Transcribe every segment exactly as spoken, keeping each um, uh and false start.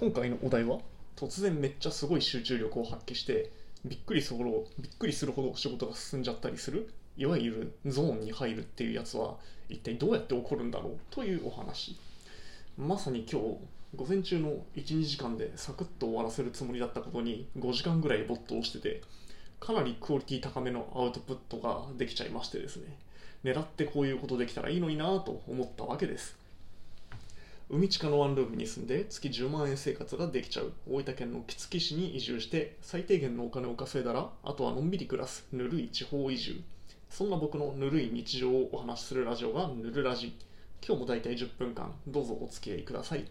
今回のお題は突然めっちゃすごい集中力を発揮してびっくりするほど、びっくりするほど仕事が進んじゃったりする、いわゆるゾーンに入るっていうやつは一体どうやって起こるんだろうというお話。まさに今日午前中のいち、にじかんでサクッと終わらせるつもりだったことにごじかんぐらい没頭してて、かなりクオリティ高めのアウトプットができちゃいましてですね、狙ってこういうことできたらいいのになぁと思ったわけです。海近のワンルームに住んで月じゅうまんえん生活ができちゃう、大分県の杵築市に移住して最低限のお金を稼いだらあとはのんびり暮らすぬるい地方移住、そんな僕のぬるい日常をお話しするラジオがぬるラジ。今日もだいたいじゅっぷんかんどうぞお付き合いください。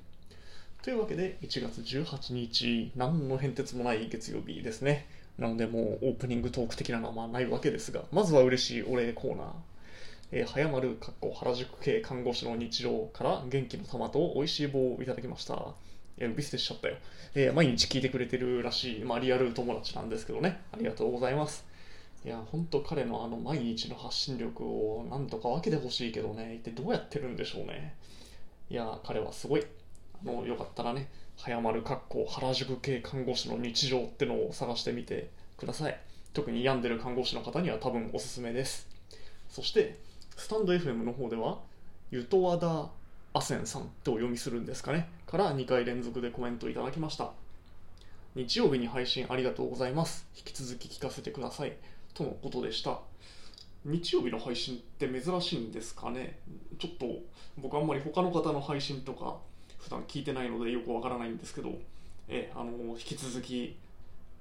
というわけでいちがつじゅうはちにち、何の変哲もない月曜日ですね。なのでもうオープニングトーク的なのはないわけですが、まずは嬉しいお礼コーナー、えー、早まるかっこ原宿系看護師の日常から元気の玉と美味しい棒をいただきました。えー、ビステしちゃったよ、えー、毎日聞いてくれてるらしい、まあ、リアル友達なんですけどね、ありがとうございます。いや本当彼のあの毎日の発信力をなんとか分けてほしいけどね、一体どうやってるんでしょうね。いや彼はすごい。あのよかったらね、早まるかっこ原宿系看護師の日常ってのを探してみてください。特に病んでる看護師の方には多分おすすめです。そしてスタンド エフエム の方ではゆとわだあせんさんとお読みするんですかねからにかいれんぞくでコメントいただきました。日曜日に配信ありがとうございます、引き続き聞かせてくださいとのことでした。日曜日の配信って珍しいんですかね。ちょっと僕あんまり他の方の配信とか普段聞いてないのでよくわからないんですけど、えあの引き続き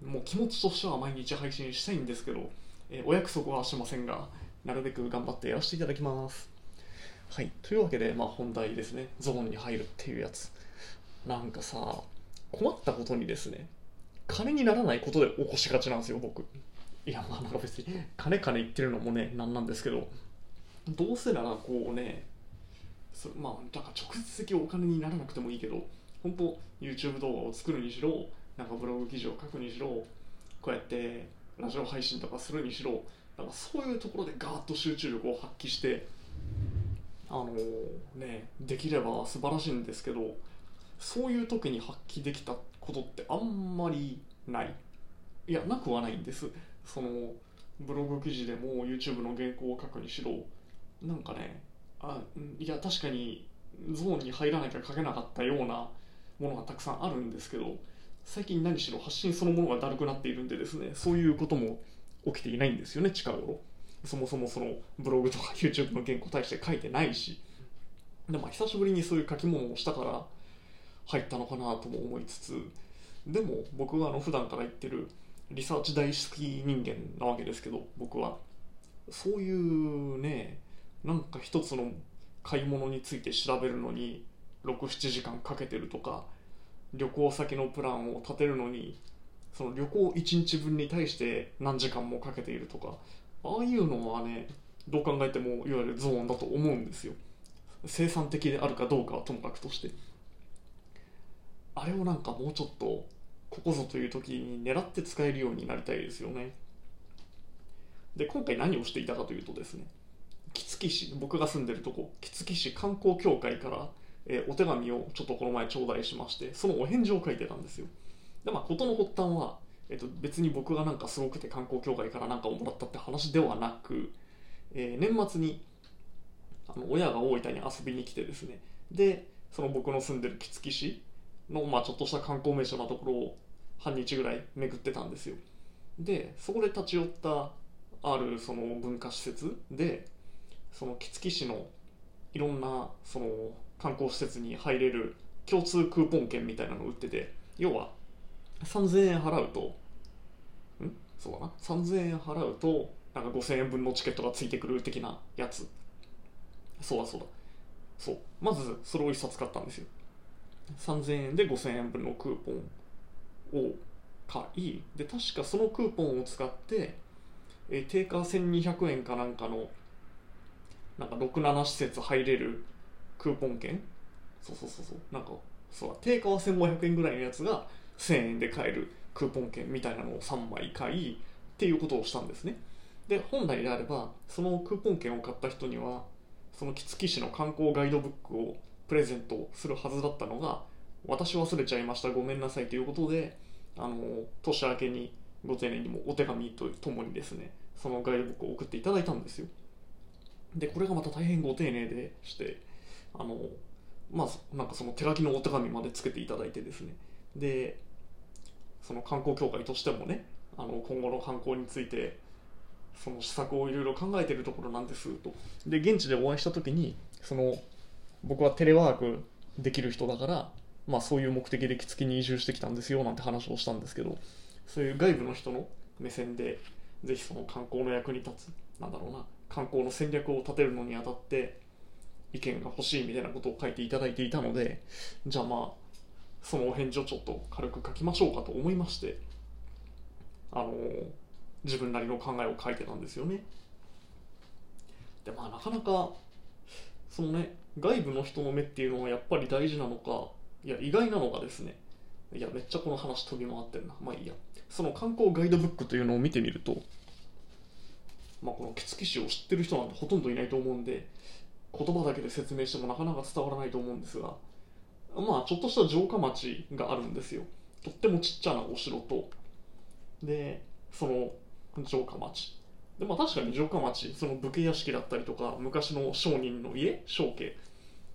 もう気持ちとしては毎日配信したいんですけど、えお約束はしませんがなるべく頑張ってやらせていただきます。はい、というわけで、まあ、本題ですね。ゾーンに入るっていうやつ、なんかさ困ったことにですね金にならないことで起こしがちなんですよ僕。いやまあなんか別に金金言ってるのもねなんなんですけど、どうせならこうね、まあ、なんか直接的お金にならなくてもいいけど、本当 YouTube 動画を作るにしろ、なんかブログ記事を書くにしろ、こうやってラジオ配信とかするにしろ、なんかそういうところでガーッと集中力を発揮して、あのー、ね、できれば素晴らしいんですけど、そういう時に発揮できたことってあんまりない。いや、なくはないんです。そのブログ記事でも YouTube の原稿を書くにしろ、なんかね、あいや確かにゾーンに入らなきゃ書けなかったようなものがたくさんあるんですけど、最近何しろ発信そのものがだるくなっているんでですね、そういうことも起きていないんですよね近頃。そもそもそのブログとか YouTube の原稿対して書いてないし、でも久しぶりにそういう書き物をしたから入ったのかなとも思いつつ、でも僕はあの普段から言ってるリサーチ大好き人間なわけですけど、僕はそういうねなんか一つの買い物について調べるのにろく、ななじかんかけてるとか、旅行先のプランを立てるのにその旅行いちにちぶんに対して何時間もかけているとか、ああいうのはねどう考えてもいわゆるゾーンだと思うんですよ。生産的であるかどうかはともかくとして、あれをなんかもうちょっとここぞという時に狙って使えるようになりたいですよね。で今回何をしていたかというとですね、杵築市、僕が住んでるとこ杵築市観光協会から、えー、お手紙をちょっとこの前頂戴しまして、そのお返事を書いてたんですよ。でまあ事の発端は、えー、と別に僕がなんかすごくて観光協会からなんかをもらったって話ではなく、えー、年末にあの親が大分に遊びに来てですね、でその僕の住んでる杵築市の、まあ、ちょっとした観光名所なところを半日ぐらい巡ってたんですよ。でそこで立ち寄ったあるその文化施設でその杵築市のいろんなその観光施設に入れる共通クーポン券みたいなのを売ってて、要はさんぜんえん払うとんそうだなさんぜんえん払うとなんかごせんえんぶんのチケットがついてくる的なやつ。そうだそうだそう、まずそれをいっさつ買ったんですよ。さんぜんえんでごせんえんぶんのクーポンを買いで、確かそのクーポンを使って、えー、定価せんにひゃくえんかなんかのなんかろく、ななしせつ入れるクーポン券、そうそうそうそうなんかそう定価はせんごひゃくえんぐらいのやつがせんえんで買えるクーポン券みたいなのをさんまい買いっていうことをしたんですね。で本来であればそのクーポン券を買った人にはその杵築市の観光ガイドブックをプレゼントするはずだったのが、私忘れちゃいました、ごめんなさいということで、あの年明けにご丁寧にもお手紙とともにですね、そのガイドブックを送っていただいたんですよ。でこれがまた大変ご丁寧でして、あのまあなんかその手書きのお手紙までつけていただいてですね、でその観光協会としてもね、あの今後の観光についてその施策をいろいろ考えているところなんですと。で現地でお会いした時に、その僕はテレワークできる人だから、まあ、そういう目的で月に移住してきたんですよなんて話をしたんですけど、そういう外部の人の目線でぜひその観光の役に立つ、なんだろうな、観光の戦略を立てるのにあたって意見が欲しいみたいなことを書いていただいていたので、じゃあまあそのお返事をちょっと軽く書きましょうかと思いまして、あの自分なりの考えを書いてたんですよね。でまあなかなかそのね、外部の人の目っていうのはやっぱり大事なのか、いや意外なのかですね、いやめっちゃこの話飛び回ってるな、まあいいや。その観光ガイドブックというのを見てみると、まあこの杵築市を知ってる人なんてほとんどいないと思うんで、言葉だけで説明してもなかなか伝わらないと思うんですが、まあちょっとした城下町があるんですよ。とってもちっちゃなお城と、でその城下町で、まあ確かに城下町、その武家屋敷だったりとか昔の商人の家、商家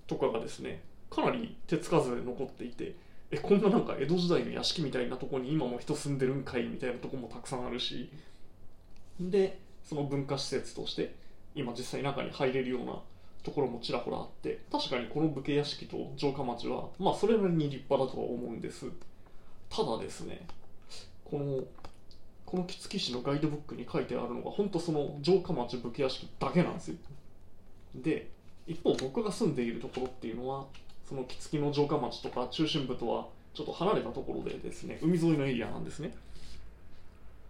とかがですね、かなり手つかずで残っていて、えこんななんか江戸時代の屋敷みたいなとこに今も人住んでるんかいみたいなとこもたくさんあるし、でその文化施設として今実際中に入れるようなところもちらほらあって、確かにこの武家屋敷と城下町はまあそれなりに立派だとは思うんです。ただですね、このこの杵築市のガイドブックに書いてあるのが本当その城下町、武家屋敷だけなんですよ。で一方僕が住んでいるところっていうのは、その杵築の城下町とか中心部とはちょっと離れたところでですね、海沿いのエリアなんですね。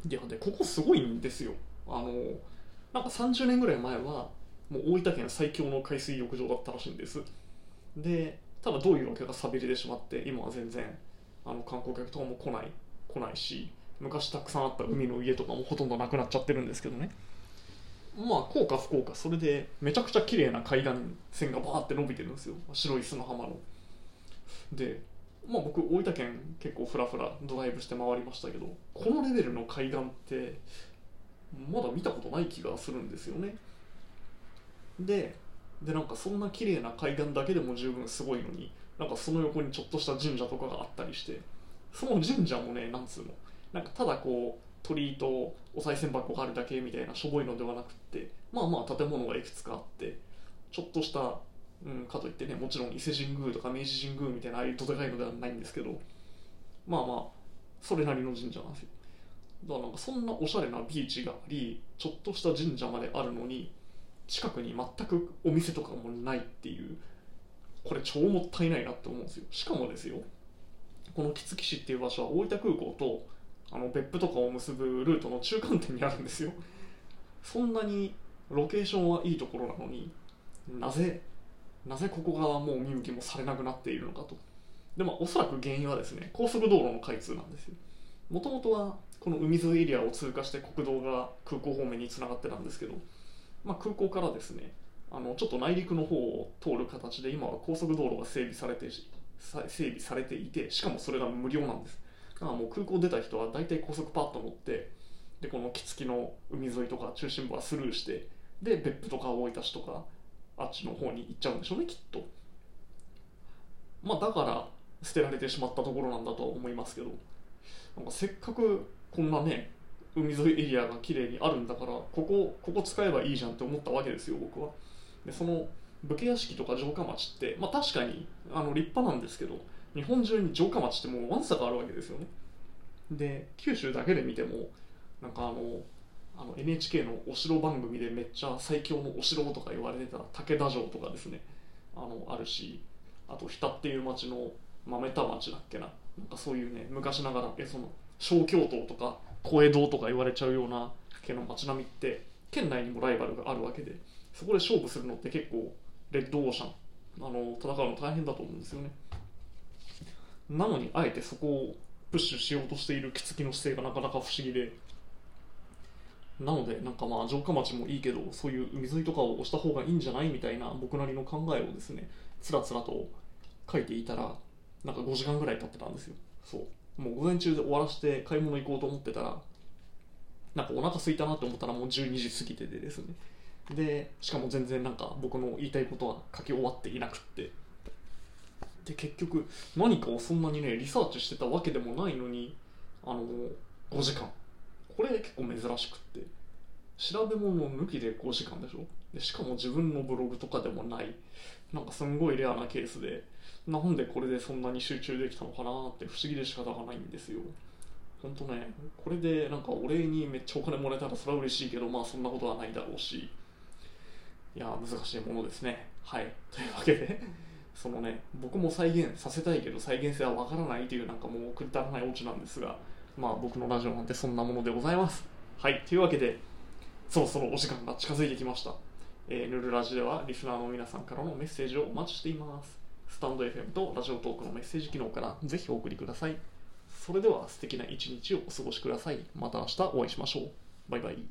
いやでここすごいんですよ。あのなんかさんじゅうねんぐらい前はもう大分県最強の海水浴場だったらしいんです。でただどういうわけか寂れてしまって、今は全然あの観光客とかも来ない来ないし、昔たくさんあった海の家とかもほとんどなくなっちゃってるんですけどね。まあこうか不幸か、それでめちゃくちゃ綺麗な海岸線がバーって伸びてるんですよ、白い砂浜の。でまあ僕大分県結構フラフラドライブして回りましたけど、このレベルの海岸ってまだ見たことない気がするんですよね。で, でなんかそんな綺麗な海岸だけでも十分すごいのに、なんかその横にちょっとした神社とかがあったりして、その神社もね、なんつうの、なんかただこう鳥居とお賽銭箱があるだけみたいなしょぼいのではなくって、まあまあ建物がいくつかあって、ちょっとした、うん、かといってね、もちろん伊勢神宮とか明治神宮みたいなああいうとでかいのではないんですけど、まあまあそれなりの神社なんですよ。だからなんかそんなおしゃれなビーチがあり、ちょっとした神社まであるのに近くに全くお店とかもないっていう、これ超もったいないなって思うんですよ。しかもですよ、この杵築市っていう場所は大分空港とあの別府とかを結ぶルートの中間点にあるんですよ。そんなにロケーションはいいところなのに、なぜなぜここがもう見向きもされなくなっているのかと。でまあおそらく原因はですね、高速道路の開通なんですよ。もともとはこの海沿いエリアを通過して国道が空港方面につながってたんですけど、まあ、空港からですね、あのちょっと内陸の方を通る形で今は高速道路が整備されて整備されていて、しかもそれが無料なんです。だからもう空港出た人は大体高速パッと乗って、でこの杵築の海沿いとか中心部はスルーして、で別府とか大分市とかあっちの方に行っちゃうんでしょうね、きっと。まあだから捨てられてしまったところなんだとは思いますけど、なんかせっかくこんなね海沿いエリアが綺麗にあるんだから、ここここ使えばいいじゃんって思ったわけですよ、僕は。でその武家屋敷とか城下町って、まあ、確かにあの立派なんですけど、日本中に城下町ってもうわんさかあるわけですよね。で九州だけで見ても、なんかあのあの エヌエイチケー のお城番組でめっちゃ最強のお城とか言われてた竹田城とかですね、あのあるし、あと日田っていう町の豆田町だっけな、なんかそういうね昔ながらえその小京都とか小江戸とか言われちゃうような系の街並みって、県内にもライバルがあるわけで、そこで勝負するのって結構レッドオーシャン、あの戦うの大変だと思うんですよね。なのにあえてそこをプッシュしようとしている杵築の姿勢がなかなか不思議で、なのでなんかまあ城下町もいいけど、そういう海沿いとかを押した方がいいんじゃないみたいな僕なりの考えをですね、つらつらと書いていたら、なんかごじかんぐらい経ってたんですよ。そうもう午前中で終わらせて買い物行こうと思ってたら、なんかお腹空いたなって思ったらもうじゅうにじ過ぎててですね、でしかも全然なんか僕の言いたいことは書き終わっていなくって、で結局何かをそんなにねリサーチしてたわけでもないのに、あのごじかん、これ結構珍しくって、調べ物抜きでごじかんでしょ、でしかも自分のブログとかでもない、なんかすんごいレアなケースで、なんでこれでそんなに集中できたのかなって不思議で仕方がないんですよ。ほんとね、これでなんかお礼にめっちゃお金もらえたらそれは嬉しいけど、まあそんなことはないだろうし、いや難しいものですね。はい、というわけでそのね、僕も再現させたいけど再現性はわからないという、なんかもうくだらないオチなんですが、まあ僕のラジオなんてそんなものでございます。はい、というわけでそろそろお時間が近づいてきました。えー、ぬるラジではリスナーの皆さんからのメッセージをお待ちしています。スタンド エフエム とラジオトークのメッセージ機能からぜひお送りください。それでは素敵な一日をお過ごしください。また明日お会いしましょう。バイバイ。